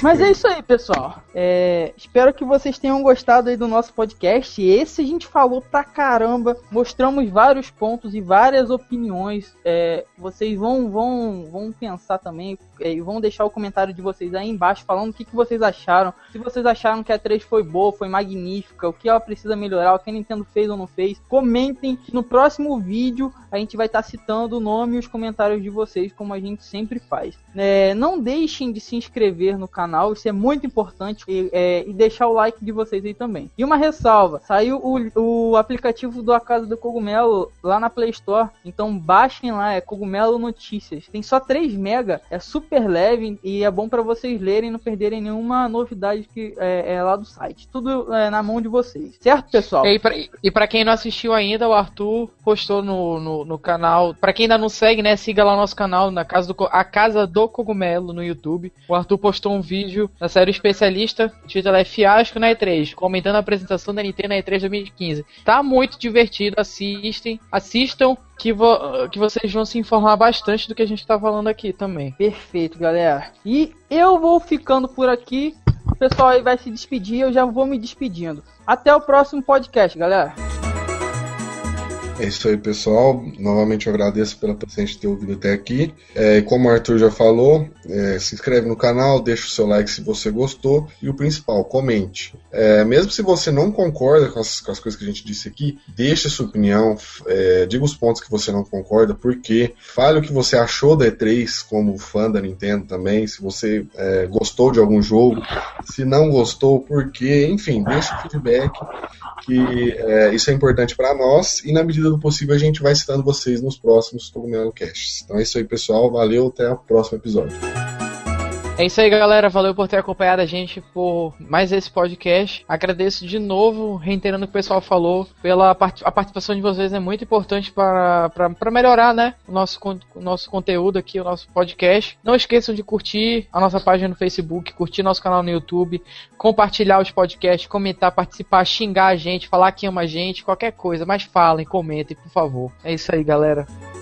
Mas é isso aí, pessoal. É, espero que vocês tenham gostado aí do nosso podcast. Esse a gente falou pra caramba. Mostramos vários pontos e várias opiniões. É, vocês vão, vão, vão pensar também e é, vão deixar o comentário de vocês aí embaixo falando o que, que vocês acharam. Se vocês acharam que a E três foi boa, foi magnífica, o que ela precisa melhorar, o que a Nintendo fez ou não fez. Comentem. No próximo vídeo a gente vai estar citando o nome e os comentários de vocês, como a gente sempre faz. É, não deixem de se inscrever no canal. Isso é muito importante e, é, e deixar o like de vocês aí também. E uma ressalva, saiu o, o aplicativo do A Casa do Cogumelo lá na Play Store, então baixem lá, é Cogumelo Notícias. Tem só três megas, é super leve e é bom para vocês lerem e não perderem nenhuma novidade que é, é lá do site. Tudo é, na mão de vocês. Certo, pessoal? E pra, e pra quem não assistiu ainda, o Arthur postou no, no, no canal. Pra quem ainda não segue, né, siga lá o nosso canal, na Casa do, A Casa do Cogumelo no YouTube. O Arthur postou um vídeo vídeo da série Especialista, o título é Fiasco na E três, comentando a apresentação da Nintendo na E três dois mil e quinze. Tá muito divertido, assistem, assistam que, vo- que vocês vão se informar bastante do que a gente tá falando aqui também. Perfeito, galera. E eu vou ficando por aqui, o pessoal aí vai se despedir, eu já vou me despedindo. Até o próximo podcast, galera. É isso aí, pessoal. Novamente eu agradeço pela paciência de ter ouvido até aqui. É, como o Arthur já falou, é, se inscreve no canal, deixa o seu like se você gostou. E o principal, comente. É, mesmo se você não concorda com as, com as coisas que a gente disse aqui, deixa a sua opinião, é, diga os pontos que você não concorda, por quê? Fale o que você achou da E três como fã da Nintendo também, se você é, gostou de algum jogo, se não gostou, por quê? Enfim, deixa o feedback, que é, isso é importante para nós e na medida do possível a gente vai citando vocês nos próximos Cogumelo Casts. Então é isso aí, pessoal, valeu, até o próximo episódio. É isso aí, galera, valeu por ter acompanhado a gente por mais esse podcast. Agradeço de novo, reiterando o que o pessoal falou, pela part- a participação de vocês é muito importante para para melhorar, né, o nosso, con- nosso conteúdo aqui, o nosso podcast. Não esqueçam de curtir a nossa página no Facebook, curtir nosso canal no YouTube, compartilhar os podcasts, comentar, participar, xingar a gente, falar que ama a gente, qualquer coisa, mas falem, comentem, por favor. É isso aí, galera.